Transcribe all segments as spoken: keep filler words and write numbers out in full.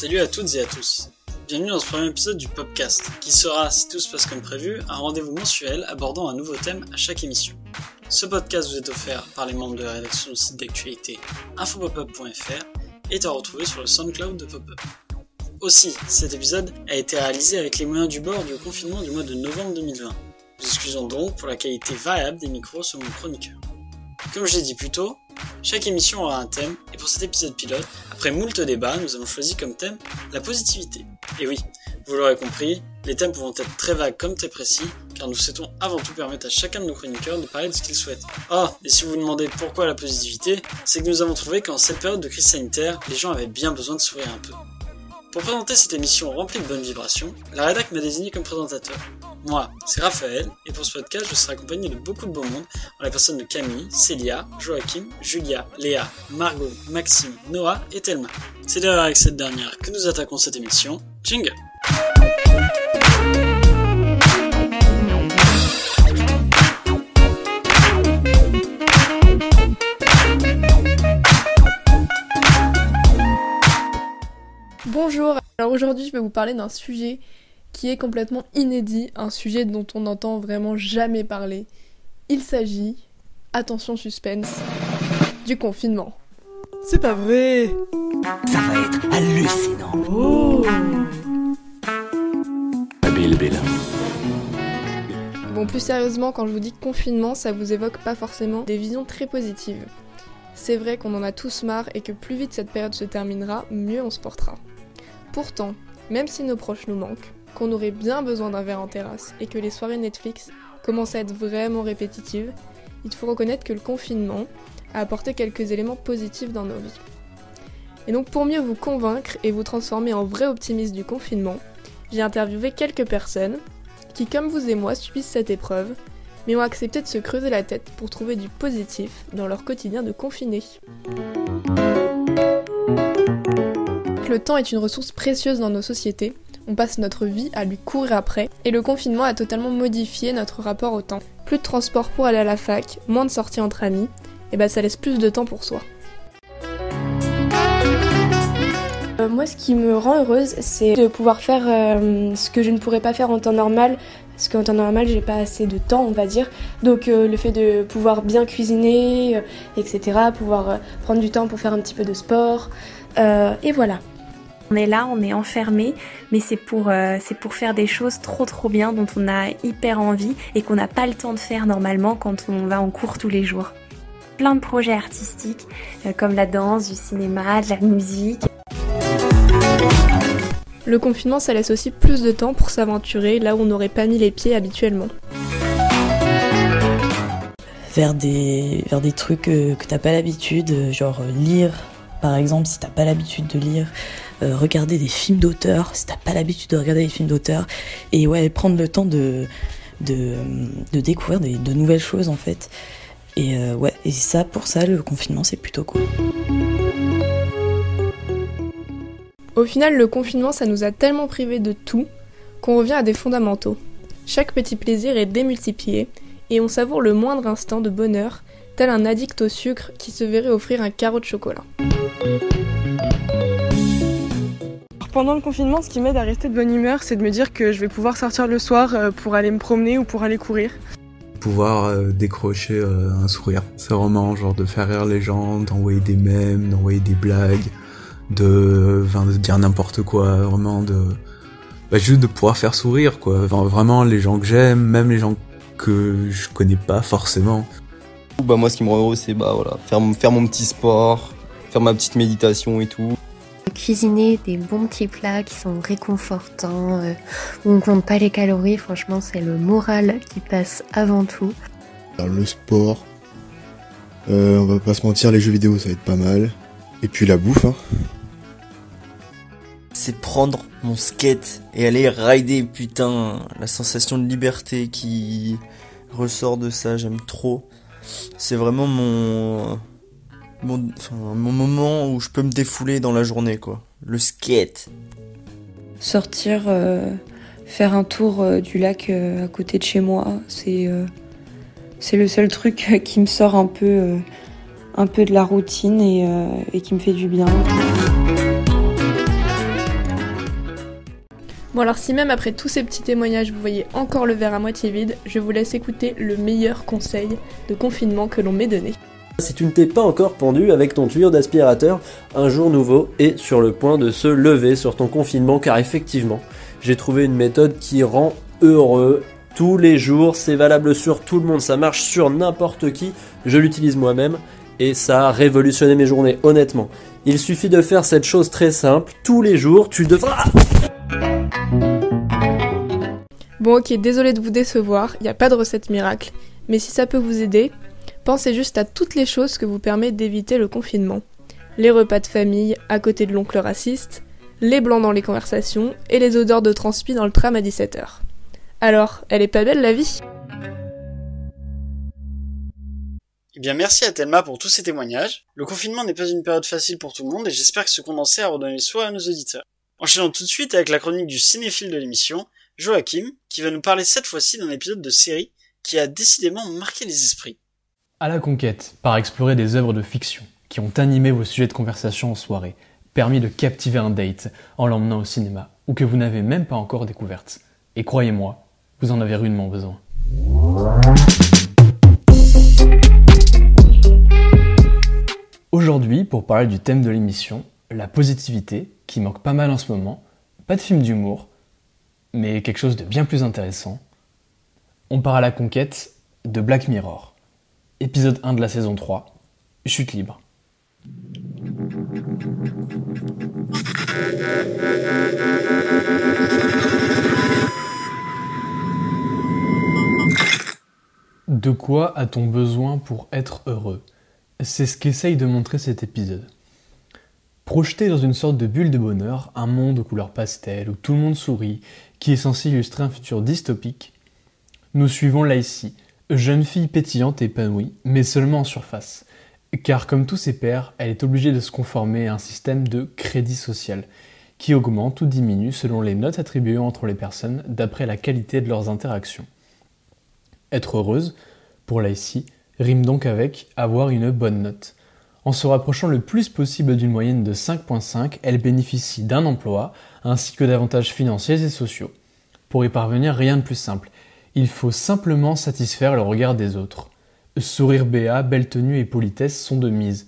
Salut à toutes et à tous. Bienvenue dans ce premier épisode du podcast, qui sera, si tout se passe comme prévu, un rendez-vous mensuel abordant un nouveau thème à chaque émission. Ce podcast vous est offert par les membres de la rédaction du site d'actualité infopopup point f r et est à retrouver sur le Soundcloud de PopUp. Aussi, cet épisode a été réalisé avec les moyens du bord du confinement du mois de novembre deux mille vingt. Nous excusons donc pour la qualité variable des micros selon le chroniqueur. Comme je l'ai dit plus tôt, chaque émission aura un thème, et pour cet épisode pilote, après moult débats, nous avons choisi comme thème la positivité. Et oui, vous l'aurez compris, les thèmes pouvant être très vagues comme très précis, car nous souhaitons avant tout permettre à chacun de nos chroniqueurs de parler de ce qu'ils souhaitent. Ah, et si vous vous demandez pourquoi la positivité, c'est que nous avons trouvé qu'en cette période de crise sanitaire, les gens avaient bien besoin de sourire un peu. Pour présenter cette émission remplie de bonnes vibrations, la rédac m'a désigné comme présentateur. Moi, c'est Raphaël, et pour ce podcast, je serai accompagné de beaucoup de beau monde, en la personne de Camille, Célia, Joachim, Julia, Léa, Margot, Maxime, Noah et Thelma. C'est d'ailleurs avec cette dernière que nous attaquons cette émission. Jingle! Bonjour, alors aujourd'hui je vais vous parler d'un sujet qui est complètement inédit, un sujet dont on n'entend vraiment jamais parler. Il s'agit, attention suspense, du confinement. C'est pas vrai! Ça va être hallucinant! Oh. Bon, plus sérieusement, quand je vous dis confinement, ça vous évoque pas forcément des visions très positives. C'est vrai qu'on en a tous marre et que plus vite cette période se terminera, mieux on se portera. Pourtant, même si nos proches nous manquent, qu'on aurait bien besoin d'un verre en terrasse et que les soirées Netflix commencent à être vraiment répétitives, il faut reconnaître que le confinement a apporté quelques éléments positifs dans nos vies. Et donc pour mieux vous convaincre et vous transformer en vrai optimiste du confinement, j'ai interviewé quelques personnes qui, comme vous et moi, subissent cette épreuve, mais ont accepté de se creuser la tête pour trouver du positif dans leur quotidien de confiné. Le temps est une ressource précieuse dans nos sociétés, on passe notre vie à lui courir après, et le confinement a totalement modifié notre rapport au temps. Plus de transport pour aller à la fac, moins de sorties entre amis, et bah ça laisse plus de temps pour soi. Euh, moi ce qui me rend heureuse, c'est de pouvoir faire euh, ce que je ne pourrais pas faire en temps normal, parce qu'en temps normal j'ai pas assez de temps on va dire, donc euh, le fait de pouvoir bien cuisiner, euh, et cetera, pouvoir euh, prendre du temps pour faire un petit peu de sport, euh, et voilà. On est là, on est enfermé, mais c'est pour, euh, c'est pour faire des choses trop trop bien dont on a hyper envie et qu'on n'a pas le temps de faire normalement quand on va en cours tous les jours. Plein de projets artistiques, euh, comme la danse, du cinéma, de la musique. Le confinement, ça laisse aussi plus de temps pour s'aventurer là où on n'aurait pas mis les pieds habituellement. Faire des, faire des trucs que, que t'as pas l'habitude, genre lire. Par exemple, si t'as pas l'habitude de lire, euh, regarder des films d'auteur, si t'as pas l'habitude de regarder des films d'auteur, et ouais, prendre le temps de, de, de découvrir des, de nouvelles choses en fait. Et euh, ouais, et ça, pour ça, le confinement, c'est plutôt cool. Au final, le confinement, ça nous a tellement privés de tout qu'on revient à des fondamentaux. Chaque petit plaisir est démultiplié et on savoure le moindre instant de bonheur, tel un addict au sucre qui se verrait offrir un carreau de chocolat. Pendant le confinement, ce qui m'aide à rester de bonne humeur, c'est de me dire que je vais pouvoir sortir le soir pour aller me promener ou pour aller courir. Pouvoir décrocher un sourire. C'est vraiment genre de faire rire les gens, d'envoyer des mèmes, d'envoyer des blagues, de, enfin, de dire n'importe quoi, vraiment de... Bah, juste de pouvoir faire sourire, quoi. Enfin, vraiment, les gens que j'aime, même les gens que je connais pas forcément. Bah, moi, ce qui me rend heureux, c'est bah, voilà, faire, faire mon petit sport, faire ma petite méditation et tout. Cuisiner des bons petits plats qui sont réconfortants, euh, où on compte pas les calories, franchement c'est le moral qui passe avant tout. Le sport, euh, on va pas se mentir, les jeux vidéo ça va être pas mal, et puis la bouffe. Hein. C'est prendre mon skate et aller rider, putain, la sensation de liberté qui ressort de ça, j'aime trop. C'est vraiment mon... Mon, enfin, mon moment où je peux me défouler dans la journée, quoi. Le skate. Sortir, euh, faire un tour euh, du lac euh, à côté de chez moi, c'est, euh, c'est le seul truc qui me sort un peu, euh, un peu de la routine et, euh, et qui me fait du bien. Bon alors si même après tous ces petits témoignages vous voyez encore le verre à moitié vide, je vous laisse écouter le meilleur conseil de confinement que l'on m'ait donné. Si tu ne t'es pas encore pendu avec ton tuyau d'aspirateur, un jour nouveau est sur le point de se lever sur ton confinement, car effectivement, j'ai trouvé une méthode qui rend heureux tous les jours, c'est valable sur tout le monde, ça marche sur n'importe qui, je l'utilise moi-même et ça a révolutionné mes journées, honnêtement. Il suffit de faire cette chose très simple, tous les jours tu devras... Bon ok, désolé de vous décevoir, il n'y a pas de recette miracle, mais si ça peut vous aider... Pensez juste à toutes les choses que vous permet d'éviter le confinement. Les repas de famille à côté de l'oncle raciste, les blancs dans les conversations et les odeurs de transpi dans le tram à dix-sept heures. Alors, elle est pas belle la vie ? Eh bien merci à Thelma pour tous ces témoignages. Le confinement n'est pas une période facile pour tout le monde et j'espère que ce condensé a redonné soin à nos auditeurs. Enchaînons tout de suite avec la chronique du cinéphile de l'émission, Joachim, qui va nous parler cette fois-ci d'un épisode de série qui a décidément marqué les esprits. À la conquête, par explorer des œuvres de fiction qui ont animé vos sujets de conversation en soirée, permis de captiver un date en l'emmenant au cinéma ou que vous n'avez même pas encore découverte. Et croyez-moi, vous en avez rudement besoin. Aujourd'hui, pour parler du thème de l'émission, la positivité, qui manque pas mal en ce moment, pas de film d'humour, mais quelque chose de bien plus intéressant, on part à la conquête de Black Mirror. Épisode un de la saison trois, Chute libre. De quoi a-t-on besoin pour être heureux ? C'est ce qu'essaye de montrer cet épisode. Projeté dans une sorte de bulle de bonheur, un monde aux couleurs pastel où tout le monde sourit, qui est censé illustrer un futur dystopique, nous suivons Lacie, jeune fille pétillante et épanouie, mais seulement en surface, car comme tous ses pairs, elle est obligée de se conformer à un système de crédit social, qui augmente ou diminue selon les notes attribuées entre les personnes d'après la qualité de leurs interactions. Être heureuse, pour Lacie, rime donc avec avoir une bonne note. En se rapprochant le plus possible d'une moyenne de cinq virgule cinq, elle bénéficie d'un emploi, ainsi que d'avantages financiers et sociaux. Pour y parvenir, rien de plus simple. Il faut simplement satisfaire le regard des autres. Sourire béat, belle tenue et politesse sont de mise.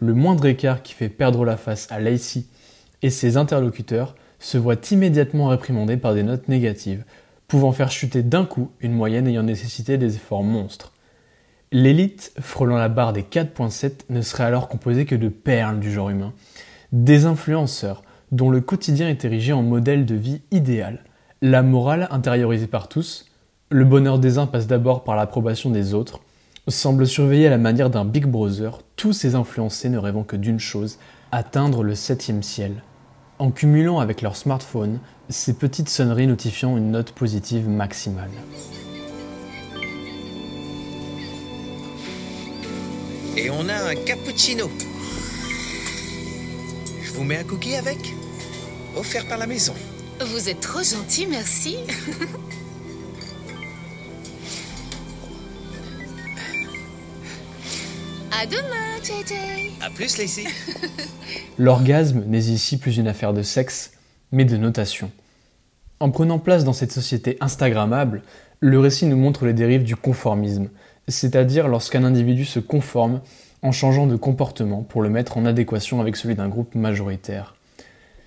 Le moindre écart qui fait perdre la face à Lacie et ses interlocuteurs se voit immédiatement réprimandé par des notes négatives, pouvant faire chuter d'un coup une moyenne ayant nécessité des efforts monstres. L'élite, frôlant la barre des quatre virgule sept, ne serait alors composée que de perles du genre humain, des influenceurs dont le quotidien est érigé en modèle de vie idéal, la morale intériorisée par tous. Le bonheur des uns passe d'abord par l'approbation des autres, semble surveiller à la manière d'un Big Brother, tous ces influencés ne rêvant que d'une chose, atteindre le septième ciel. En cumulant avec leur smartphone, ces petites sonneries notifiant une note positive maximale. Et on a un cappuccino. Je vous mets un cookie avec, offert par la maison. Vous êtes trop gentil, merci. À demain, J J. À plus, Lacie. L'orgasme n'est ici plus une affaire de sexe, mais de notation. En prenant place dans cette société instagrammable, le récit nous montre les dérives du conformisme, c'est-à-dire lorsqu'un individu se conforme en changeant de comportement pour le mettre en adéquation avec celui d'un groupe majoritaire.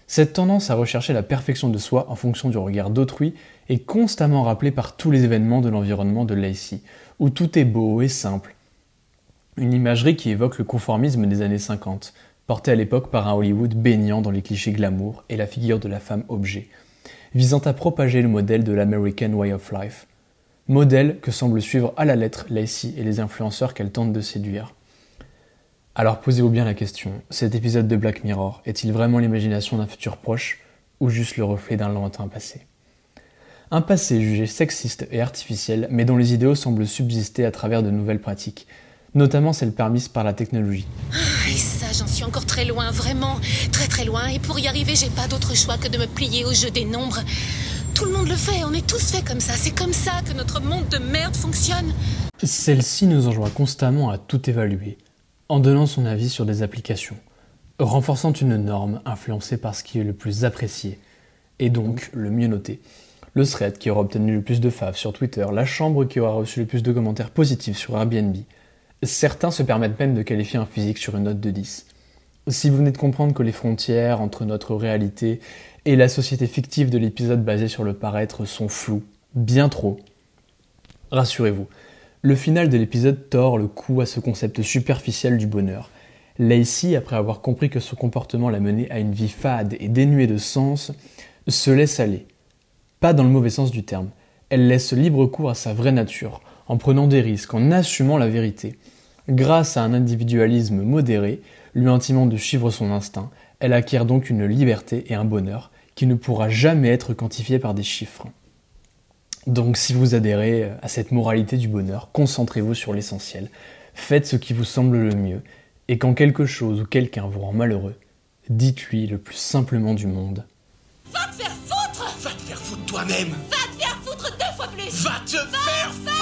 Cette tendance à rechercher la perfection de soi en fonction du regard d'autrui est constamment rappelée par tous les événements de l'environnement de Lacie, où tout est beau et simple. Une imagerie qui évoque le conformisme des années cinquante, portée à l'époque par un Hollywood baignant dans les clichés glamour et la figure de la femme objet, visant à propager le modèle de l'American Way of Life, modèle que semble suivre à la lettre Lacie et les influenceurs qu'elle tente de séduire. Alors posez-vous bien la question, cet épisode de Black Mirror est-il vraiment l'imagination d'un futur proche ou juste le reflet d'un lointain passé ? Un passé jugé sexiste et artificiel, mais dont les idéaux semblent subsister à travers de nouvelles pratiques, notamment celle permise par la technologie. Ah, et ça, j'en suis encore très loin, vraiment, très très loin, et pour y arriver, j'ai pas d'autre choix que de me plier au jeu des nombres. Tout le monde le fait, on est tous faits comme ça, c'est comme ça que notre monde de merde fonctionne. Celle-ci nous enjoint constamment à tout évaluer, en donnant son avis sur des applications, renforçant une norme influencée par ce qui est le plus apprécié, et donc le mieux noté. Le thread qui aura obtenu le plus de faves sur Twitter, la chambre qui aura reçu le plus de commentaires positifs sur Airbnb. Certains se permettent même de qualifier un physique sur une note de dix. Si vous venez de comprendre que les frontières entre notre réalité et la société fictive de l'épisode basé sur le paraître sont floues, bien trop, rassurez-vous, le final de l'épisode tord le cou à ce concept superficiel du bonheur. Lacie, après avoir compris que son comportement l'a menée à une vie fade et dénuée de sens, se laisse aller. Pas dans le mauvais sens du terme. Elle laisse libre cours à sa vraie nature, en prenant des risques, en assumant la vérité. Grâce à un individualisme modéré, lui intimant de suivre son instinct, elle acquiert donc une liberté et un bonheur qui ne pourra jamais être quantifié par des chiffres. Donc si vous adhérez à cette moralité du bonheur, concentrez-vous sur l'essentiel. Faites ce qui vous semble le mieux. Et quand quelque chose ou quelqu'un vous rend malheureux, dites-lui le plus simplement du monde. Va te faire foutre! Va te faire foutre toi-même! Va te faire foutre deux fois plus! Va te Va faire, faire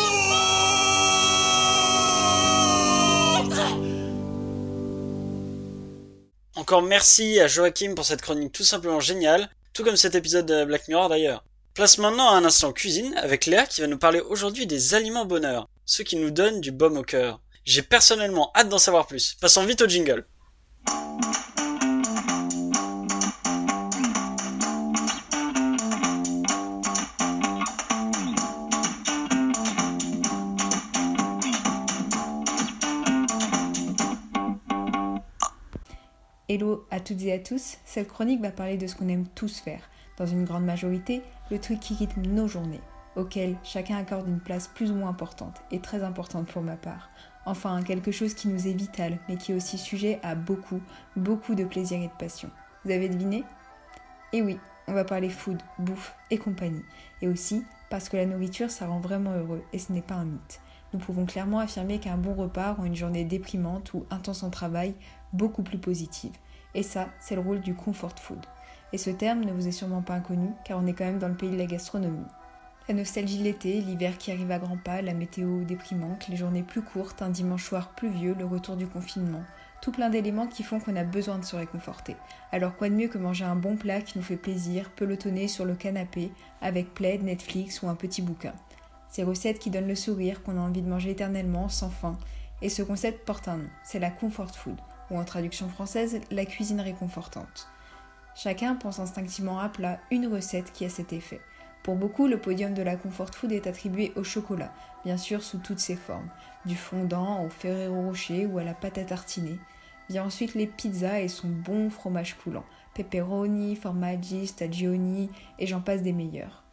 foutre. foutre Encore merci à Joachim pour cette chronique tout simplement géniale, tout comme cet épisode de Black Mirror d'ailleurs. Place maintenant à un instant cuisine avec Léa qui va nous parler aujourd'hui des aliments bonheur, ceux qui nous donnent du baume au cœur. J'ai personnellement hâte d'en savoir plus. Passons vite au jingle. Hello à toutes et à tous, cette chronique va parler de ce qu'on aime tous faire, dans une grande majorité, le truc qui rythme nos journées, auquel chacun accorde une place plus ou moins importante, et très importante pour ma part. Enfin, quelque chose qui nous est vital, mais qui est aussi sujet à beaucoup, beaucoup de plaisir et de passion. Vous avez deviné ? Eh oui, on va parler food, bouffe et compagnie, et aussi parce que la nourriture ça rend vraiment heureux, et ce n'est pas un mythe. Nous pouvons clairement affirmer qu'un bon repas rend une journée déprimante ou intense en travail beaucoup plus positive. Et ça, c'est le rôle du comfort food. Et ce terme ne vous est sûrement pas inconnu, car on est quand même dans le pays de la gastronomie. La nostalgie de l'été, l'hiver qui arrive à grands pas, la météo déprimante, les journées plus courtes, un dimanche soir pluvieux, le retour du confinement, tout plein d'éléments qui font qu'on a besoin de se réconforter. Alors quoi de mieux que manger un bon plat qui nous fait plaisir, pelotonner sur le canapé, avec plaid, Netflix ou un petit bouquin. Ces recettes qui donnent le sourire, qu'on a envie de manger éternellement, sans fin. Et ce concept porte un nom, c'est la comfort food, ou en traduction française, la cuisine réconfortante. Chacun pense instinctivement à plat une recette qui a cet effet. Pour beaucoup, le podium de la comfort food est attribué au chocolat, bien sûr sous toutes ses formes, du fondant au Ferrero Rocher ou à la pâte à tartiner. Vient ensuite les pizzas et son bon fromage coulant, pepperoni, formaggi, stagioni, et j'en passe des meilleurs.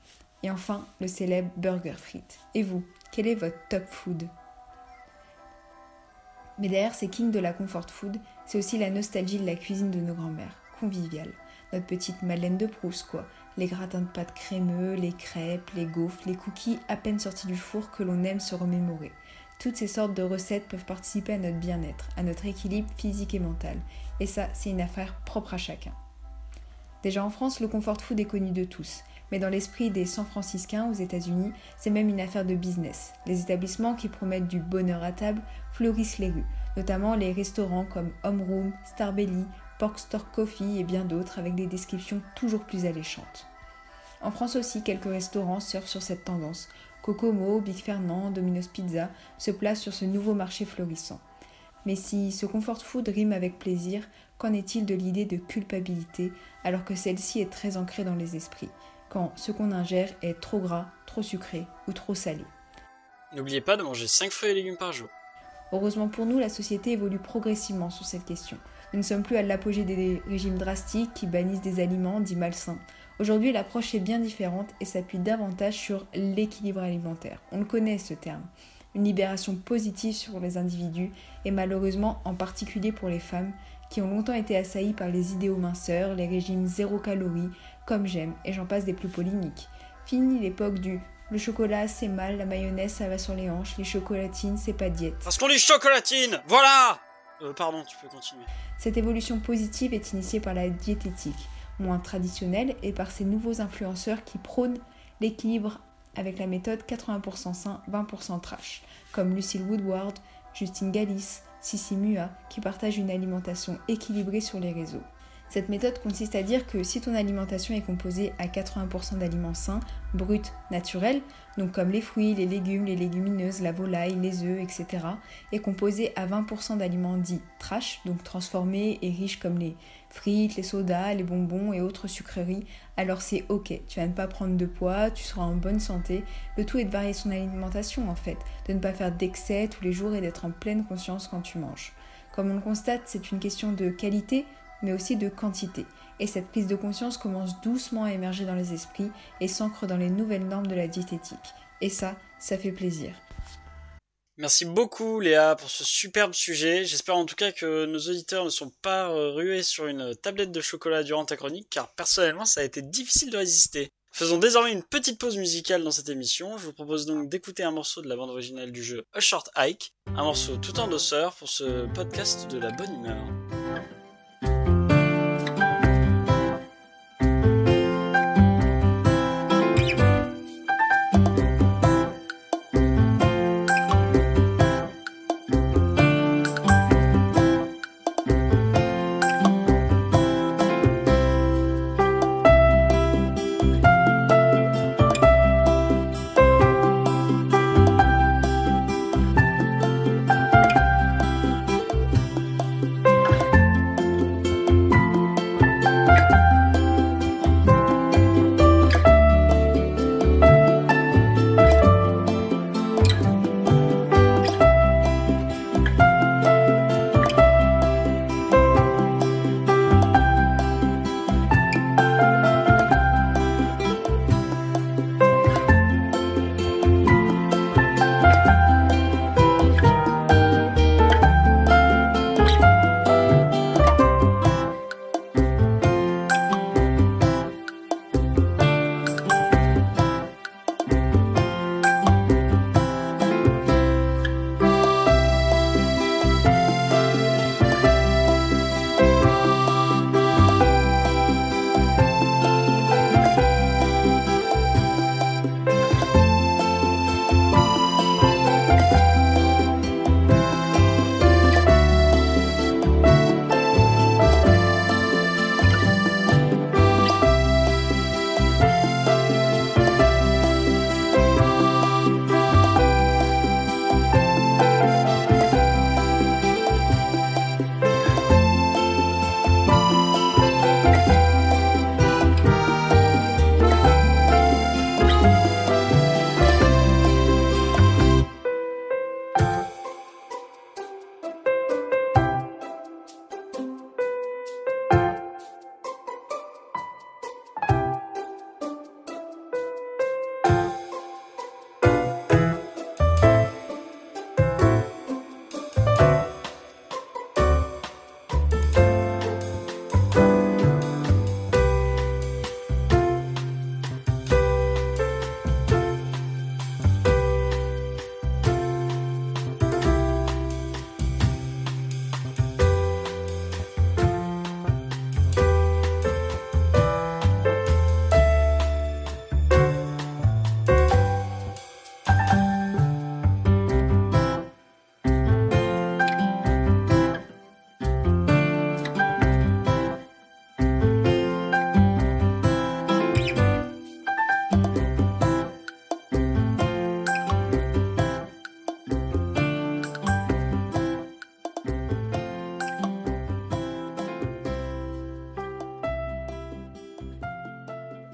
Et enfin, le célèbre burger frites. Et vous, quel est votre top food ? Mais derrière ces kings de la comfort food, c'est aussi la nostalgie de la cuisine de nos grands-mères, conviviale. Notre petite madeleine de Proust, quoi. Les gratins de pâtes crémeux, les crêpes, les gaufres, les cookies à peine sortis du four que l'on aime se remémorer. Toutes ces sortes de recettes peuvent participer à notre bien-être, à notre équilibre physique et mental. Et ça, c'est une affaire propre à chacun. Déjà en France, le comfort food est connu de tous. Mais dans l'esprit des San-Franciscains aux États-Unis, c'est même une affaire de business. Les établissements qui promettent du bonheur à table fleurissent les rues, notamment les restaurants comme Home Room, Starbelly, Pork Store Coffee et bien d'autres avec des descriptions toujours plus alléchantes. En France aussi, quelques restaurants surfent sur cette tendance. Kokomo, Big Fernand, Domino's Pizza se placent sur ce nouveau marché florissant. Mais si ce comfort food rime avec plaisir, qu'en est-il de l'idée de culpabilité alors que celle-ci est très ancrée dans les esprits ? Quand ce qu'on ingère est trop gras, trop sucré ou trop salé. N'oubliez pas de manger cinq fruits et légumes par jour. Heureusement pour nous, la société évolue progressivement sur cette question. Nous ne sommes plus à l'apogée des régimes drastiques qui bannissent des aliments dits malsains. Aujourd'hui, l'approche est bien différente et s'appuie davantage sur l'équilibre alimentaire. On le connaît ce terme. Une libération positive sur les individus et malheureusement en particulier pour les femmes qui ont longtemps été assaillies par les idéaux minceurs, les régimes zéro calories, comme j'aime, et j'en passe des plus polémiques. Fini l'époque du « le chocolat c'est mal, la mayonnaise ça va sur les hanches, les chocolatines c'est pas diète ». Parce qu'on dit chocolatine, voilà ! Euh, pardon, tu peux continuer. Cette évolution positive est initiée par la diététique, moins traditionnelle, et par ces nouveaux influenceurs qui prônent l'équilibre avec la méthode quatre-vingts pour cent sain, vingt pour cent trash, comme Lucille Woodward, Justine Galis, Sissi Mua, qui partagent une alimentation équilibrée sur les réseaux. Cette méthode consiste à dire que si ton alimentation est composée à quatre-vingts pour cent d'aliments sains, bruts, naturels, donc comme les fruits, les légumes, les légumineuses, la volaille, les œufs, et cetera, et composée à vingt pour cent d'aliments dits trash, donc transformés et riches comme les frites, les sodas, les bonbons et autres sucreries, alors c'est ok, tu vas ne pas prendre de poids, tu seras en bonne santé, le tout est de varier son alimentation en fait, de ne pas faire d'excès tous les jours et d'être en pleine conscience quand tu manges. Comme on le constate, c'est une question de qualité, mais aussi de quantité. Et cette prise de conscience commence doucement à émerger dans les esprits et s'ancre dans les nouvelles normes de la diététique. Et ça, ça fait plaisir. Merci beaucoup Léa pour ce superbe sujet. J'espère en tout cas que nos auditeurs ne sont pas rués sur une tablette de chocolat durant ta chronique, car personnellement ça a été difficile de résister. Faisons désormais une petite pause musicale dans cette émission. Je vous propose donc d'écouter un morceau de la bande originale du jeu A Short Hike, un morceau tout en douceur pour ce podcast de la bonne humeur.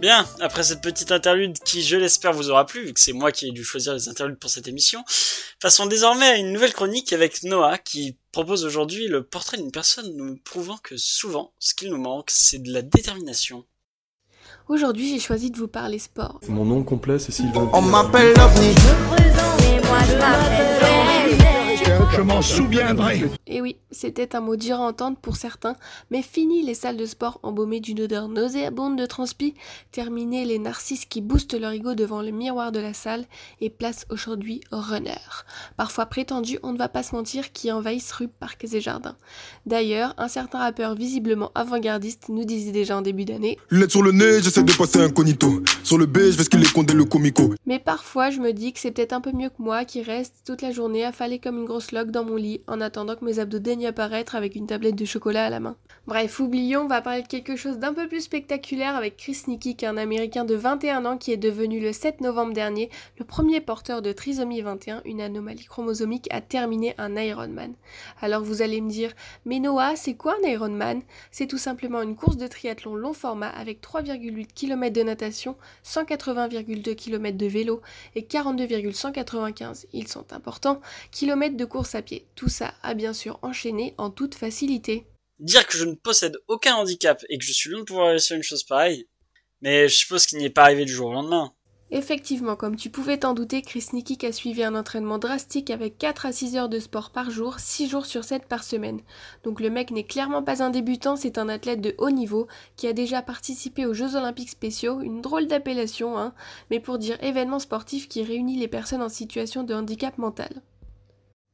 Bien, après cette petite interlude qui, je l'espère, vous aura plu, vu que c'est moi qui ai dû choisir les interludes pour cette émission, passons désormais à une nouvelle chronique avec Noah, qui propose aujourd'hui le portrait d'une personne nous prouvant que souvent, ce qu'il nous manque, c'est de la détermination. Aujourd'hui, j'ai choisi de vous parler sport. Mon nom complet, c'est Sylvain. On m'appelle l'OVNI. Je m'en souviendrai. Et oui, c'était un mot dur à entendre pour certains, mais fini les salles de sport embaumées d'une odeur nauséabonde de transpi, terminé les narcisses qui boostent leur ego devant le miroir de la salle, et place aujourd'hui aux runners. Parfois prétendus, on ne va pas se mentir, qui envahissent rues, parcs et jardins. D'ailleurs, un certain rappeur visiblement avant-gardiste nous disait déjà en début d'année « Lunettes sur le nez, j'essaie de passer incognito. Sur le B, je vais ce qu'il est condé le comico. » Mais parfois, je me dis que c'est peut-être un peu mieux que moi qui reste toute la journée affalé comme une grosse loque bloque dans mon lit en attendant que mes abdos daignent apparaître avec une tablette de chocolat à la main. Bref, oublions, on va parler de quelque chose d'un peu plus spectaculaire avec Chris Nikic, un Américain de vingt et un ans qui est devenu le sept novembre dernier le premier porteur de trisomie vingt et un, une anomalie chromosomique, à terminer un Ironman. Alors vous allez me dire, mais Noah, c'est quoi un Ironman ? C'est tout simplement une course de triathlon long format avec trois virgule huit kilomètres de natation, cent quatre-vingts virgule deux kilomètres de vélo et quarante-deux virgule cent quatre-vingt-quinze, ils sont importants, kilomètres de course à pied. Tout ça à bien sûr enchaîner en toute facilité. Dire que je ne possède aucun handicap et que je suis loin de pouvoir réussir une chose pareille, mais je suppose qu'il n'y est pas arrivé du jour au lendemain. Effectivement, comme tu pouvais t'en douter, Chris Nikic a suivi un entraînement drastique avec quatre à six heures de sport par jour, six jours sur sept par semaine. Donc le mec n'est clairement pas un débutant, c'est un athlète de haut niveau qui a déjà participé aux Jeux Olympiques spéciaux, une drôle d'appellation, hein, mais pour dire événement sportif qui réunit les personnes en situation de handicap mental.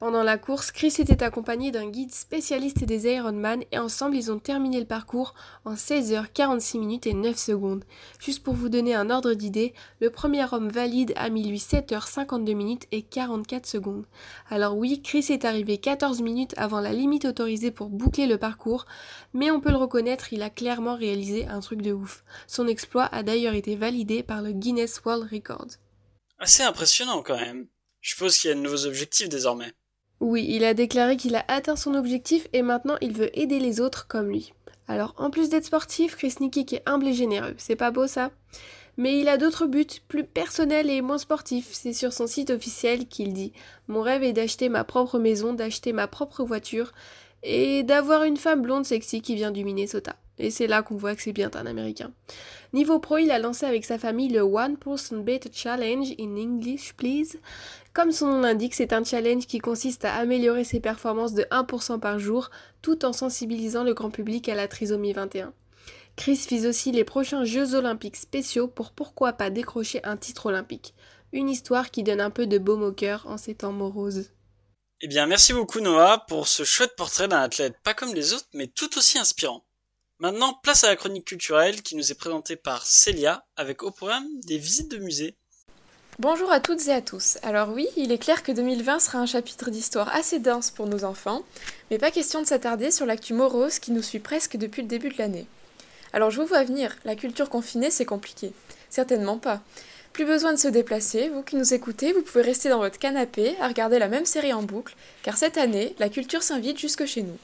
Pendant la course, Chris était accompagné d'un guide spécialiste des Ironman et ensemble ils ont terminé le parcours en seize heures quarante-six minutes et neuf secondes. Juste pour vous donner un ordre d'idée, le premier homme valide a mis lui sept heures cinquante-deux minutes et quarante-quatre secondes. Alors oui, Chris est arrivé quatorze minutes avant la limite autorisée pour boucler le parcours, mais on peut le reconnaître, il a clairement réalisé un truc de ouf. Son exploit a d'ailleurs été validé par le Guinness World Records. Assez impressionnant quand même. Je suppose qu'il y a de nouveaux objectifs désormais. Oui, il a déclaré qu'il a atteint son objectif et maintenant il veut aider les autres comme lui. Alors en plus d'être sportif, Chris Nikic est humble et généreux, c'est pas beau ça ? Mais il a d'autres buts, plus personnels et moins sportifs, c'est sur son site officiel qu'il dit « Mon rêve est d'acheter ma propre maison, d'acheter ma propre voiture et d'avoir une femme blonde sexy qui vient du Minnesota ». Et c'est là qu'on voit que c'est bien un Américain. Niveau pro, il a lancé avec sa famille le One person better challenge in English, please. Comme son nom l'indique, c'est un challenge qui consiste à améliorer ses performances de un pour cent par jour, tout en sensibilisant le grand public à la trisomie vingt et un. Chris vise aussi les prochains Jeux Olympiques spéciaux pour pourquoi pas décrocher un titre olympique. Une histoire qui donne un peu de baume au cœur en ces temps moroses. Eh bien, merci beaucoup Noah pour ce chouette portrait d'un athlète pas comme les autres, mais tout aussi inspirant. Maintenant, place à la chronique culturelle qui nous est présentée par Célia, avec au programme des visites de musées. Bonjour à toutes et à tous. Alors oui, il est clair que deux mille vingt sera un chapitre d'histoire assez dense pour nos enfants, mais pas question de s'attarder sur l'actu morose qui nous suit presque depuis le début de l'année. Alors je vous vois venir, la culture confinée c'est compliqué. Certainement pas. Plus besoin de se déplacer, vous qui nous écoutez, vous pouvez rester dans votre canapé à regarder la même série en boucle, car cette année, la culture s'invite jusque chez nous.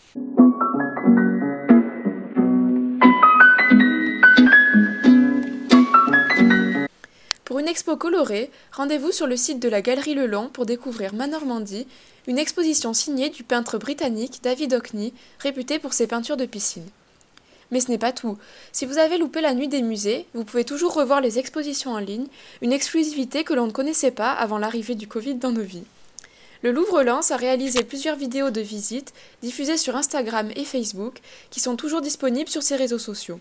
Pour une expo colorée, rendez-vous sur le site de la Galerie Le Long pour découvrir Ma Normandie, une exposition signée du peintre britannique David Hockney, réputé pour ses peintures de piscine. Mais ce n'est pas tout. Si vous avez loupé la nuit des musées, vous pouvez toujours revoir les expositions en ligne, une exclusivité que l'on ne connaissait pas avant l'arrivée du Covid dans nos vies. Le Louvre-Lens a réalisé plusieurs vidéos de visite diffusées sur Instagram et Facebook qui sont toujours disponibles sur ses réseaux sociaux.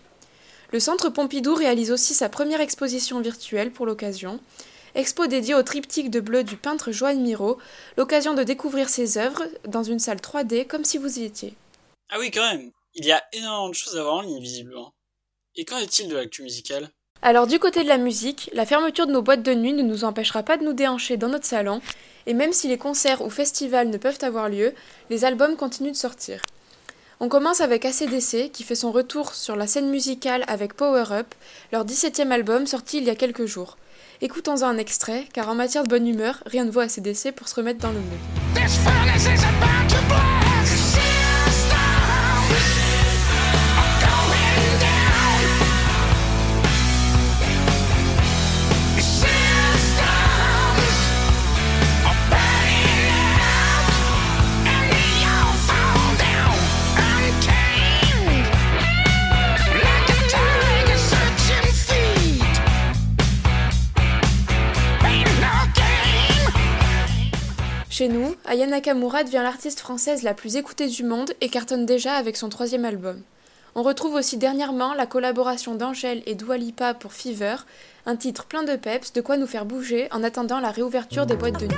Le Centre Pompidou réalise aussi sa première exposition virtuelle pour l'occasion, expo dédiée au triptyque de bleu du peintre Joan Miro, l'occasion de découvrir ses œuvres dans une salle trois D comme si vous y étiez. Ah oui, quand même, il y a énormément de choses à voir en ligne visiblement. Et qu'en est-il de l'actu musicale ? Alors du côté de la musique, la fermeture de nos boîtes de nuit ne nous empêchera pas de nous déhancher dans notre salon, et même si les concerts ou festivals ne peuvent avoir lieu, les albums continuent de sortir. On commence avec A C D C qui fait son retour sur la scène musicale avec Power Up, leur dix-septième album sorti il y a quelques jours. Écoutons-en un extrait, car en matière de bonne humeur, rien ne vaut A C D C pour se remettre dans le mood. Chez nous, Ayana Kamoura devient l'artiste française la plus écoutée du monde et cartonne déjà avec son troisième album. On retrouve aussi dernièrement la collaboration d'Angèle et Dua Lipa pour Fever, un titre plein de peps, de quoi nous faire bouger en attendant la réouverture des boîtes de nuit.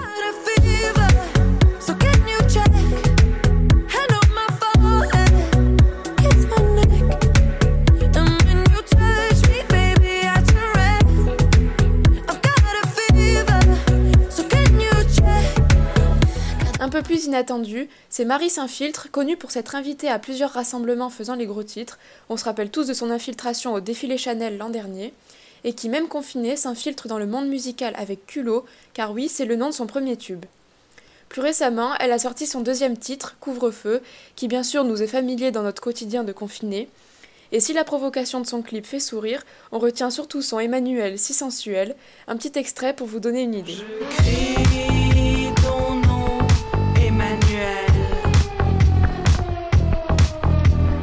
inattendue, c'est Marie s'infiltre, connue pour s'être invitée à plusieurs rassemblements faisant les gros titres, on se rappelle tous de son infiltration au défilé Chanel l'an dernier, et qui, même confinée, s'infiltre dans le monde musical avec culot, car oui, c'est le nom de son premier tube. Plus récemment, elle a sorti son deuxième titre, Couvre-feu, qui bien sûr nous est familier dans notre quotidien de confinés. Et si la provocation de son clip fait sourire, on retient surtout son Emmanuel si sensuel, un petit extrait pour vous donner une idée. Je crie ton nom, Emmanuel.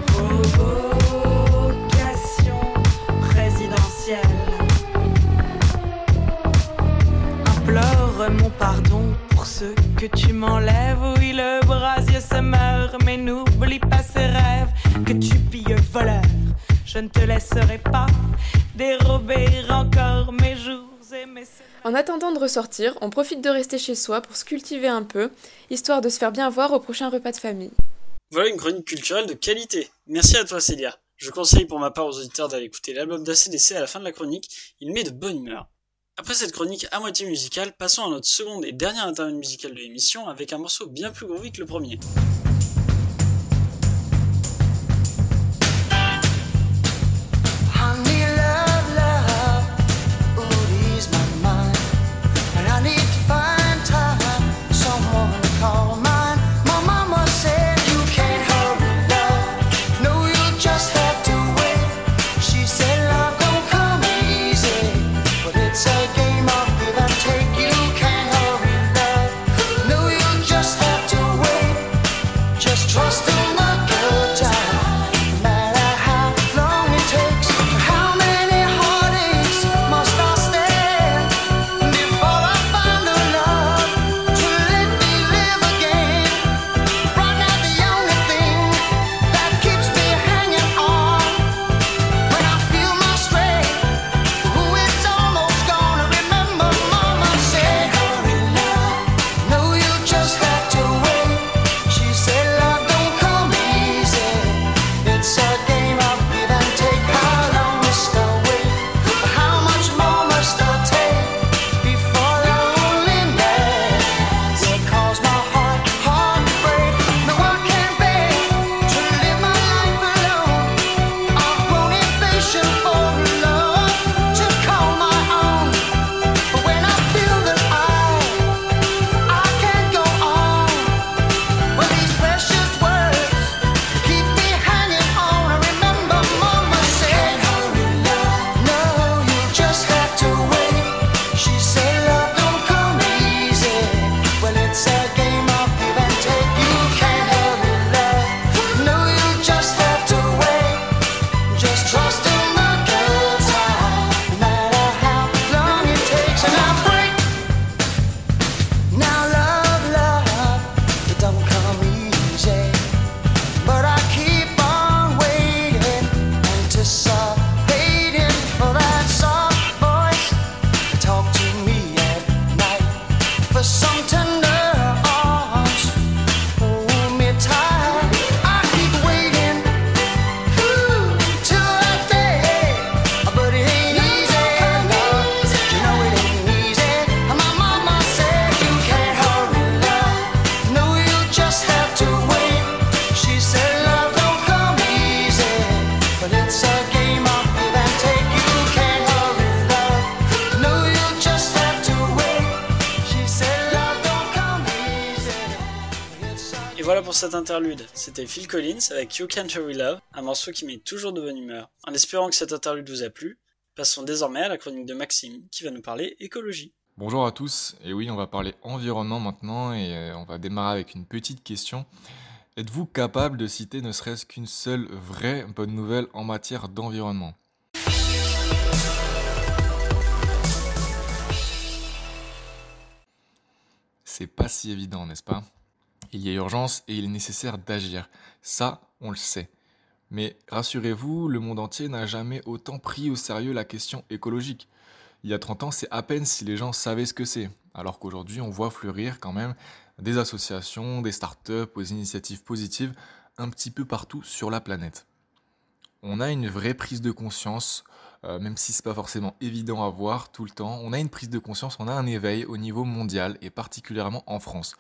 Provocation présidentielle. Implore mon pardon pour ceux que tu m'enlèves. Oui, le brasier se meurt, mais n'oublie pas ses rêves. Que tu pilles voleur, je ne te laisserai pas dérober encore mes jours et mes semaines. En attendant de ressortir, on profite de rester chez soi pour se cultiver un peu, histoire de se faire bien voir au prochain repas de famille. Voilà une chronique culturelle de qualité. Merci à toi Célia. Je conseille pour ma part aux auditeurs d'aller écouter l'album d'A C D C à la fin de la chronique, il met de bonne humeur. Après cette chronique à moitié musicale, passons à notre seconde et dernière interview musicale de l'émission avec un morceau bien plus groovy que le premier. Cette interlude, c'était Phil Collins avec You Can't Hurry Love, un morceau qui met toujours de bonne humeur. En espérant que cette interlude vous a plu, passons désormais à la chronique de Maxime qui va nous parler écologie. Bonjour à tous, et oui, on va parler environnement maintenant et on va démarrer avec une petite question. Êtes-vous capable de citer ne serait-ce qu'une seule vraie bonne nouvelle en matière d'environnement ? C'est pas si évident, n'est-ce pas ? Il y a urgence et il est nécessaire d'agir. Ça, on le sait. Mais rassurez-vous, le monde entier n'a jamais autant pris au sérieux la question écologique. Il y a trente ans, c'est à peine si les gens savaient ce que c'est. Alors qu'aujourd'hui, on voit fleurir quand même des associations, des startups, aux initiatives positives, un petit peu partout sur la planète. On a une vraie prise de conscience, euh, même si c'est pas forcément évident à voir tout le temps. On a une prise de conscience, on a un éveil au niveau mondial et particulièrement en France.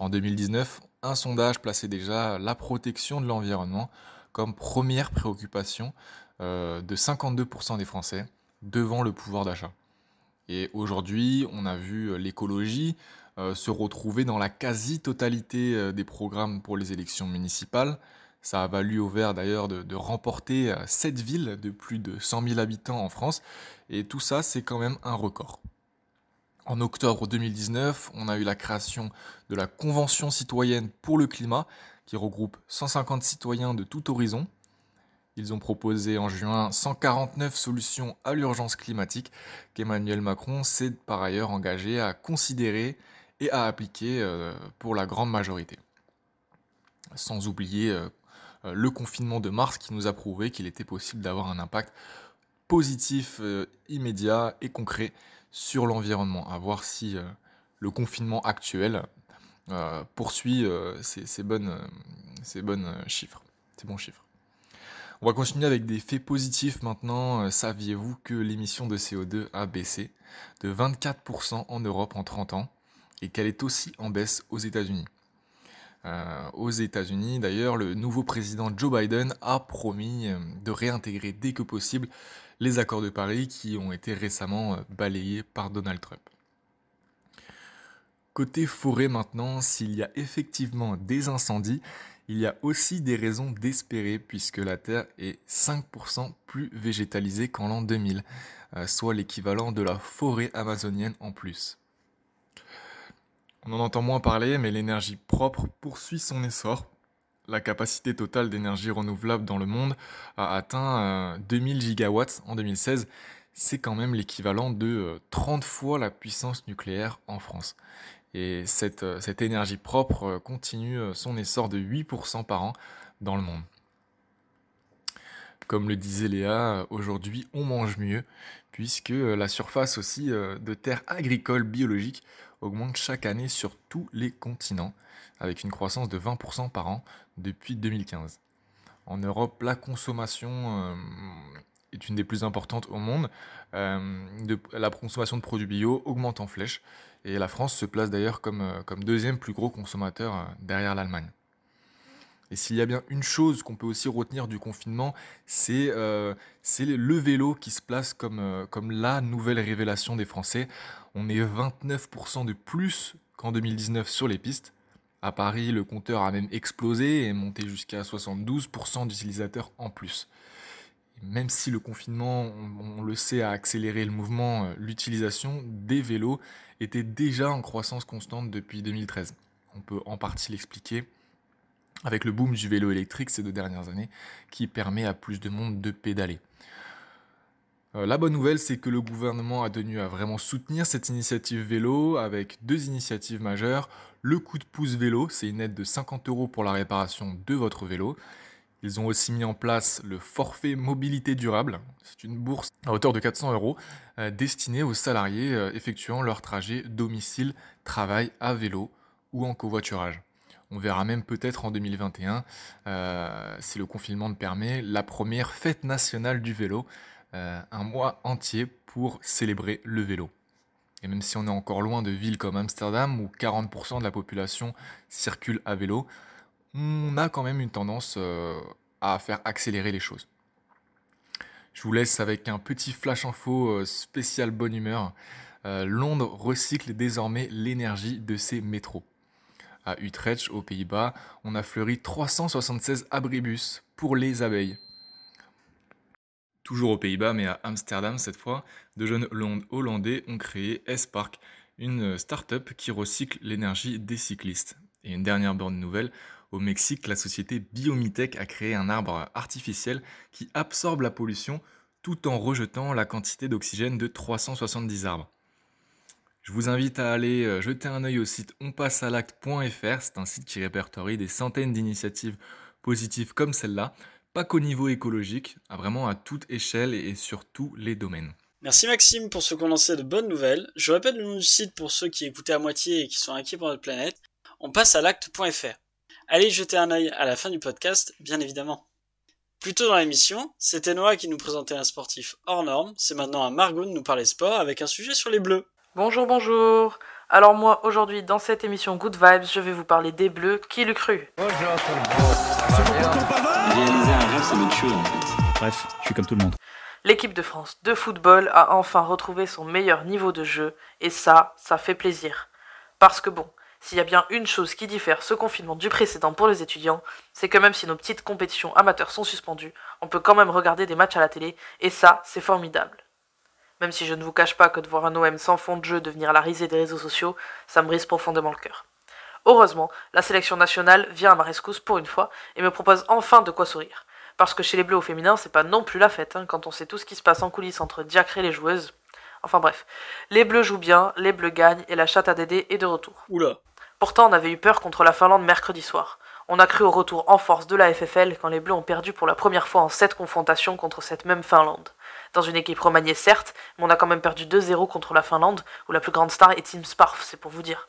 En deux mille dix-neuf, un sondage plaçait déjà la protection de l'environnement comme première préoccupation euh, de cinquante-deux pour cent des Français devant le pouvoir d'achat. Et aujourd'hui, on a vu l'écologie euh, se retrouver dans la quasi-totalité des programmes pour les élections municipales. Ça a valu au Vert d'ailleurs de, de remporter sept villes de plus de cent mille habitants en France. Et tout ça, c'est quand même un record. En octobre deux mille dix-neuf, on a eu la création de la Convention citoyenne pour le climat qui regroupe cent cinquante citoyens de tout horizon. Ils ont proposé en juin cent quarante-neuf solutions à l'urgence climatique qu'Emmanuel Macron s'est par ailleurs engagé à considérer et à appliquer pour la grande majorité. Sans oublier le confinement de mars qui nous a prouvé qu'il était possible d'avoir un impact positif, immédiat et concret sur l'environnement, à voir si euh, le confinement actuel euh, poursuit euh, ces, ces bonnes, euh, ces bonnes euh, chiffres, ces bons chiffres. On va continuer avec des faits positifs maintenant. Euh, saviez-vous que l'émission de C O deux a baissé de vingt-quatre pour cent en Europe en trente ans et qu'elle est aussi en baisse aux États-Unis ? Euh, aux États-Unis, d'ailleurs, le nouveau président Joe Biden a promis de réintégrer dès que possible les accords de Paris qui ont été récemment balayés par Donald Trump. Côté forêt maintenant, s'il y a effectivement des incendies, il y a aussi des raisons d'espérer puisque la Terre est cinq pour cent plus végétalisée qu'en l'an deux mille, soit l'équivalent de la forêt amazonienne en plus. On en entend moins parler, mais l'énergie propre poursuit son essor. La capacité totale d'énergie renouvelable dans le monde a atteint deux mille gigawatts en deux mille seize. C'est quand même l'équivalent de trente fois la puissance nucléaire en France. Et cette, cette énergie propre continue son essor de huit pour cent par an dans le monde. Comme le disait Léa, aujourd'hui on mange mieux, puisque la surface aussi de terres agricoles biologiques augmente chaque année sur tous les continents, avec une croissance de vingt pour cent par an depuis deux mille quinze. En Europe, la consommation euh, est une des plus importantes au monde. Euh, de, la consommation de produits bio augmente en flèche, et la France se place d'ailleurs comme, comme deuxième plus gros consommateur euh, derrière l'Allemagne. Et s'il y a bien une chose qu'on peut aussi retenir du confinement, c'est, euh, c'est le vélo qui se place comme, euh, comme la nouvelle révélation des Français. On est vingt-neuf pour cent de plus qu'en deux mille dix-neuf sur les pistes. À Paris, le compteur a même explosé et monté jusqu'à soixante-douze pour cent d'utilisateurs en plus. Et même si le confinement, on, on le sait, a accéléré le mouvement, euh, l'utilisation des vélos était déjà en croissance constante depuis deux mille treize. On peut en partie l'expliquer avec le boom du vélo électrique ces deux dernières années, qui permet à plus de monde de pédaler. Euh, la bonne nouvelle, c'est que le gouvernement a tenu à vraiment soutenir cette initiative vélo, avec deux initiatives majeures. Le coup de pouce vélo, c'est une aide de cinquante euros pour la réparation de votre vélo. Ils ont aussi mis en place le forfait mobilité durable. C'est une bourse à hauteur de quatre cents euros, euh, destinée aux salariés euh, effectuant leur trajet domicile-travail à vélo ou en covoiturage. On verra même peut-être en deux mille vingt et un, euh, si le confinement le permet, la première fête nationale du vélo, euh, un mois entier pour célébrer le vélo. Et même si on est encore loin de villes comme Amsterdam, où quarante pour cent de la population circule à vélo, on a quand même une tendance euh, à faire accélérer les choses. Je vous laisse avec un petit flash info spécial bonne humeur. Euh, Londres recycle désormais l'énergie de ses métros. À Utrecht, aux Pays-Bas, on a fleuri trois cent soixante-seize abribus pour les abeilles. Toujours aux Pays-Bas, mais à Amsterdam cette fois, de jeunes Hollandais ont créé S-Park, une start-up qui recycle l'énergie des cyclistes. Et une dernière bonne nouvelle, au Mexique, la société Biomitech a créé un arbre artificiel qui absorbe la pollution tout en rejetant la quantité d'oxygène de trois cent soixante-dix arbres. Je vous invite à aller jeter un œil au site on passe à l'acte point f r, c'est un site qui répertorie des centaines d'initiatives positives comme celle-là, pas qu'au niveau écologique, à vraiment à toute échelle et sur tous les domaines. Merci Maxime pour ce condensé de bonnes nouvelles. Je répète le nom du site pour ceux qui écoutaient à moitié et qui sont inquiets pour notre planète, on passe à l'acte point f r. Allez jeter un œil à la fin du podcast, bien évidemment. Plus tôt dans l'émission, c'était Noah qui nous présentait un sportif hors norme, c'est maintenant à Margot de nous parler sport avec un sujet sur les bleus. Bonjour, bonjour. Alors moi, aujourd'hui, dans cette émission Good Vibes, je vais vous parler des Bleus. Qui l'eût cru ? Bonjour tout le monde. Ça va bien ? Réaliser un rêve, ça me tue en fait. Bref, je suis comme tout le monde. L'équipe de France de football a enfin retrouvé son meilleur niveau de jeu, et ça, ça fait plaisir. Parce que bon, s'il y a bien une chose qui diffère ce confinement du précédent pour les étudiants, c'est que même si nos petites compétitions amateurs sont suspendues, on peut quand même regarder des matchs à la télé, et ça, c'est formidable. Même si je ne vous cache pas que de voir un O M sans fond de jeu devenir la risée des réseaux sociaux, ça me brise profondément le cœur. Heureusement, la sélection nationale vient à ma rescousse pour une fois, et me propose enfin de quoi sourire. Parce que chez les Bleus au féminin, c'est pas non plus la fête, hein, quand on sait tout ce qui se passe en coulisses entre Diacre et les joueuses. Enfin bref, les Bleus jouent bien, les Bleus gagnent, et la chatte à Dédé est de retour. Oula. Pourtant, on avait eu peur contre la Finlande mercredi soir. On a cru au retour en force de la F F L quand les Bleus ont perdu pour la première fois en sept confrontations contre cette même Finlande. Dans une équipe remaniée certes, mais on a quand même perdu deux zéro contre la Finlande, où la plus grande star est Tim Sparf, c'est pour vous dire.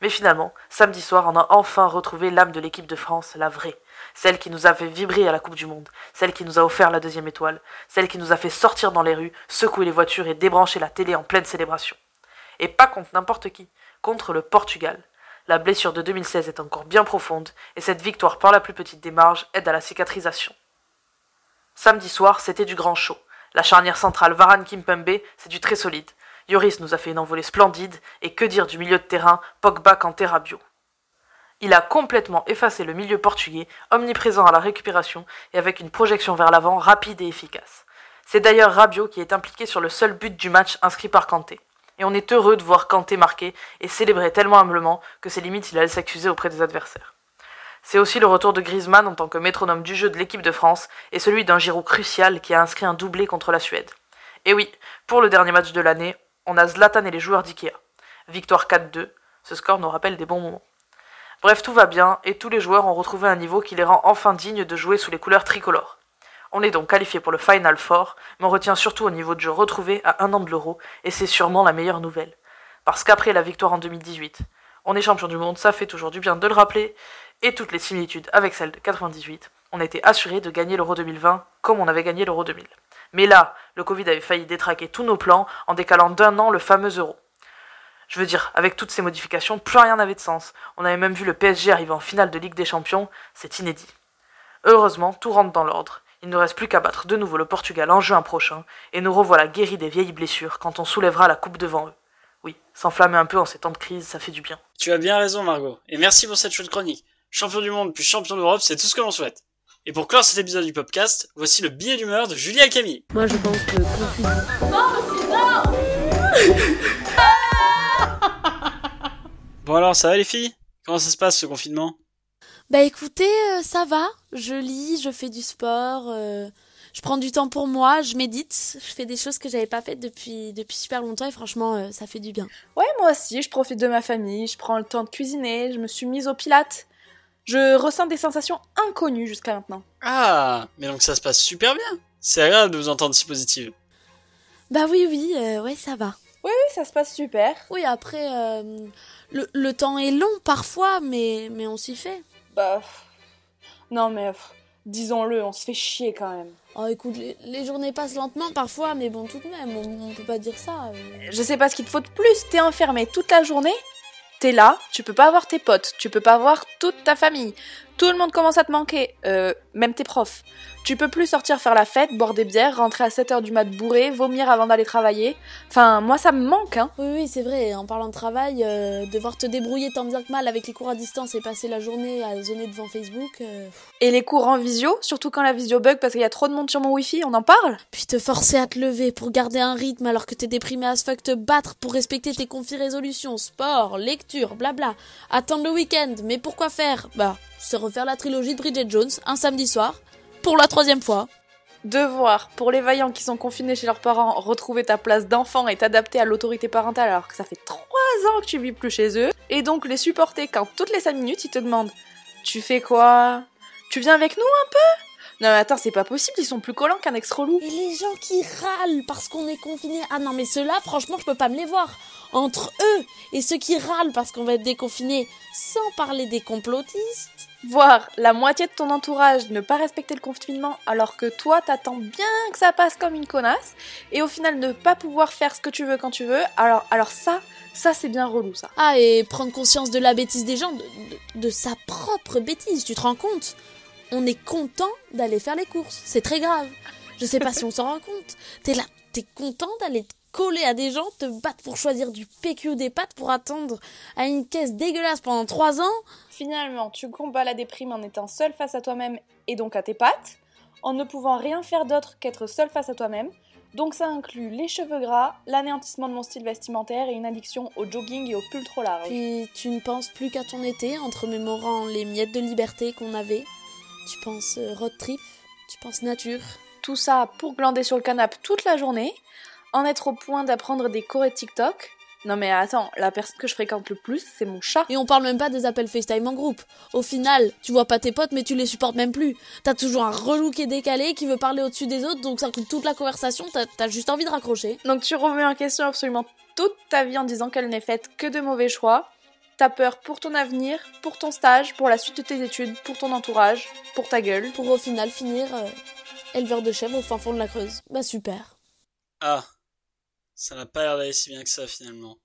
Mais finalement, samedi soir, on a enfin retrouvé l'âme de l'équipe de France, la vraie. Celle qui nous a fait vibrer à la Coupe du Monde, celle qui nous a offert la deuxième étoile, celle qui nous a fait sortir dans les rues, secouer les voitures et débrancher la télé en pleine célébration. Et pas contre n'importe qui, contre le Portugal. La blessure de deux mille seize est encore bien profonde, et cette victoire par la plus petite des marges aide à la cicatrisation. Samedi soir, c'était du grand show. La charnière centrale Varane-Kimpembe, c'est du très solide. Lloris nous a fait une envolée splendide, et que dire du milieu de terrain, Pogba, Kanté, Rabiot. Il a complètement effacé le milieu portugais, omniprésent à la récupération et avec une projection vers l'avant rapide et efficace. C'est d'ailleurs Rabiot qui est impliqué sur le seul but du match inscrit par Kanté. Et on est heureux de voir Kanté marquer et célébrer tellement humblement que ses limites il allait s'accuser auprès des adversaires. C'est aussi le retour de Griezmann en tant que métronome du jeu de l'équipe de France et celui d'un Giroud crucial qui a inscrit un doublé contre la Suède. Et oui, pour le dernier match de l'année, on a Zlatan et les joueurs d'IKEA. Victoire quatre deux, ce score nous rappelle des bons moments. Bref, tout va bien, et tous les joueurs ont retrouvé un niveau qui les rend enfin dignes de jouer sous les couleurs tricolores. On est donc qualifié pour le Final Four, mais on retient surtout au niveau de jeu retrouvé à un an de l'Euro, et c'est sûrement la meilleure nouvelle. Parce qu'après la victoire en deux mille dix-huit, on est champion du monde, ça fait toujours du bien de le rappeler, et toutes les similitudes avec celle de quatre-vingt-dix-huit, on était assuré de gagner l'Euro deux mille vingt comme on avait gagné l'Euro deux mille. Mais là, le Covid avait failli détraquer tous nos plans en décalant d'un an le fameux Euro. Je veux dire, avec toutes ces modifications, plus rien n'avait de sens. On avait même vu le P S G arriver en finale de Ligue des Champions, c'est inédit. Heureusement, tout rentre dans l'ordre. Il ne reste plus qu'à battre de nouveau le Portugal en juin prochain, et nous revoilà guéris des vieilles blessures quand on soulèvera la coupe devant eux. Oui, s'enflammer un peu en ces temps de crise, ça fait du bien. Tu as bien raison Margot, et merci pour cette chouette chronique. Champion du monde puis champion d'Europe, c'est tout ce que l'on souhaite. Et pour clore cet épisode du podcast, voici le billet d'humeur de Julie et Camille. Moi je pense que... Non, non. Bon alors, ça va les filles ? Comment ça se passe ce confinement ? Bah écoutez, euh, ça va, je lis, je fais du sport, euh, je prends du temps pour moi, je médite, je fais des choses que j'avais pas faites depuis, depuis super longtemps et franchement, euh, ça fait du bien. Ouais, moi aussi, je profite de ma famille, je prends le temps de cuisiner, je me suis mise au pilates, je ressens des sensations inconnues jusqu'à maintenant. Ah, mais donc ça se passe super bien, c'est agréable de vous entendre si positive. Bah oui, oui, euh, ouais, ça va. Oui, oui, ça se passe super. Oui, après, euh, le, le temps est long parfois, mais, mais on s'y fait. Bah, pff. non mais, pff. disons-le, on se fait chier quand même. Oh, écoute, les, les journées passent lentement parfois, mais bon, tout de même, on, on peut pas dire ça. Euh. Je sais pas ce qu'il te faut de plus, t'es enfermé toute la journée, t'es là, tu peux pas voir tes potes, tu peux pas voir toute ta famille, tout le monde commence à te manquer, euh, même tes profs. Tu peux plus sortir faire la fête, boire des bières, rentrer à sept heures du mat bourré, vomir avant d'aller travailler. Enfin, moi ça me manque, hein. Oui, oui, c'est vrai, en parlant de travail, euh, devoir te débrouiller tant bien que mal avec les cours à distance et passer la journée à zoner devant Facebook... Euh... Et les cours en visio, surtout quand la visio bug parce qu'il y a trop de monde sur mon wifi, on en parle. Puis te forcer à te lever pour garder un rythme alors que t'es déprimé as fuck, te battre pour respecter tes confis résolutions, sport, lecture, blabla. Attendre le week-end, mais pourquoi faire ? Bah, se refaire la trilogie de Bridget Jones un samedi soir... Pour la troisième fois. Devoir, pour les vaillants qui sont confinés chez leurs parents, retrouver ta place d'enfant et t'adapter à l'autorité parentale alors que ça fait trois ans que tu vis plus chez eux. Et donc les supporter quand toutes les cinq minutes ils te demandent « Tu fais quoi ? Tu viens avec nous un peu ? » Non mais attends, c'est pas possible, ils sont plus collants qu'un ex relou. Et les gens qui râlent parce qu'on est confinés. Ah non mais ceux-là, franchement, je peux pas me les voir. Entre eux et ceux qui râlent parce qu'on va être déconfinés, sans parler des complotistes. Voir la moitié de ton entourage ne pas respecter le confinement alors que toi t'attends bien que ça passe comme une connasse et au final ne pas pouvoir faire ce que tu veux quand tu veux, alors, alors ça, Ça, c'est bien relou, ça. Ah, et prendre conscience de la bêtise des gens, de, de, de sa propre bêtise, tu te rends compte ? On est content d'aller faire les courses, c'est très grave. Je sais pas si on s'en rend compte. T'es là, t'es content d'aller te coller à des gens, te battre pour choisir du P Q ou des pâtes pour attendre à une caisse dégueulasse pendant trois ans. Finalement, tu combats la déprime en étant seul face à toi-même et donc à tes pattes, en ne pouvant rien faire d'autre qu'être seul face à toi-même. Donc ça inclut les cheveux gras, l'anéantissement de mon style vestimentaire et une addiction au jogging et au pull trop large. Puis tu ne penses plus qu'à ton été, en te remémorant les miettes de liberté qu'on avait. Tu penses road trip, tu penses nature. Tout ça pour glander sur le canapé toute la journée, en être au point d'apprendre des chorés TikTok. Non mais attends, la personne que je fréquente le plus, c'est mon chat. Et on parle même pas des appels FaceTime en groupe. Au final, tu vois pas tes potes mais tu les supportes même plus. T'as toujours un relou qui est décalé, qui veut parler au-dessus des autres, donc ça coupe toute la conversation, t'as, t'as juste envie de raccrocher. Donc tu remets en question absolument toute ta vie en disant qu'elle n'est faite que de mauvais choix. T'as peur pour ton avenir, pour ton stage, pour la suite de tes études, pour ton entourage, pour ta gueule. Pour au final finir euh, éleveur de chèvres au fin fond de la Creuse. Bah super. Ah, ça n'a pas l'air d'aller si bien que ça finalement.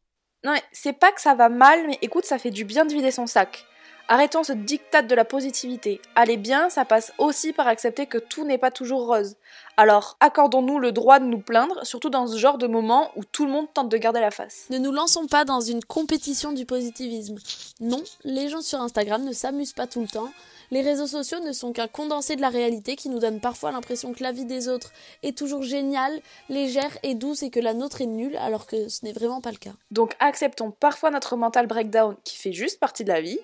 Non mais c'est pas que ça va mal, mais écoute, ça fait du bien de vider son sac. Arrêtons ce diktat de la positivité. Aller bien, ça passe aussi par accepter que tout n'est pas toujours rose. Alors, accordons-nous le droit de nous plaindre, surtout dans ce genre de moment où tout le monde tente de garder la face. Ne nous lançons pas dans une compétition du positivisme. Non, les gens sur Instagram ne s'amusent pas tout le temps. Les réseaux sociaux ne sont qu'un condensé de la réalité qui nous donne parfois l'impression que la vie des autres est toujours géniale, légère et douce et que la nôtre est nulle, alors que ce n'est vraiment pas le cas. Donc acceptons parfois notre mental breakdown qui fait juste partie de la vie.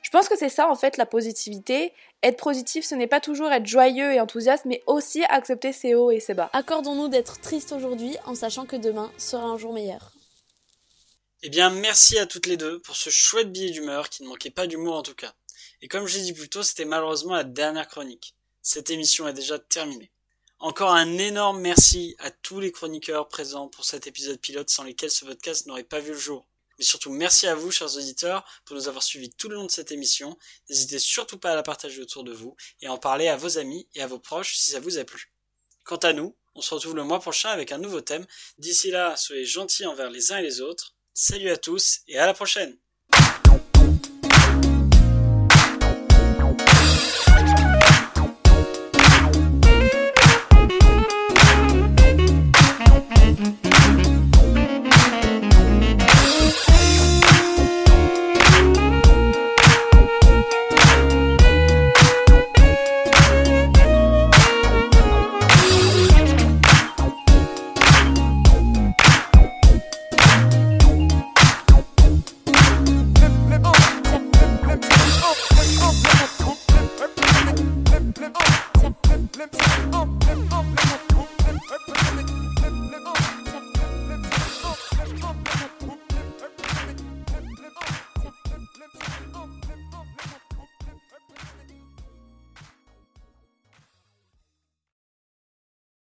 Je pense que c'est ça en fait la positivité. Être positif, ce n'est pas toujours être joyeux et enthousiaste, mais aussi accepter ses hauts et ses bas. Accordons-nous d'être tristes aujourd'hui en sachant que demain sera un jour meilleur. Eh bien merci à toutes les deux pour ce chouette billet d'humeur qui ne manquait pas d'humour en tout cas. Et comme je l'ai dit plus tôt, c'était malheureusement la dernière chronique. Cette émission est déjà terminée. Encore un énorme merci à tous les chroniqueurs présents pour cet épisode pilote sans lesquels ce podcast n'aurait pas vu le jour. Mais surtout, merci à vous, chers auditeurs, pour nous avoir suivis tout le long de cette émission. N'hésitez surtout pas à la partager autour de vous et à en parler à vos amis et à vos proches si ça vous a plu. Quant à nous, on se retrouve le mois prochain avec un nouveau thème. D'ici là, soyez gentils envers les uns et les autres. Salut à tous et à la prochaine! Let me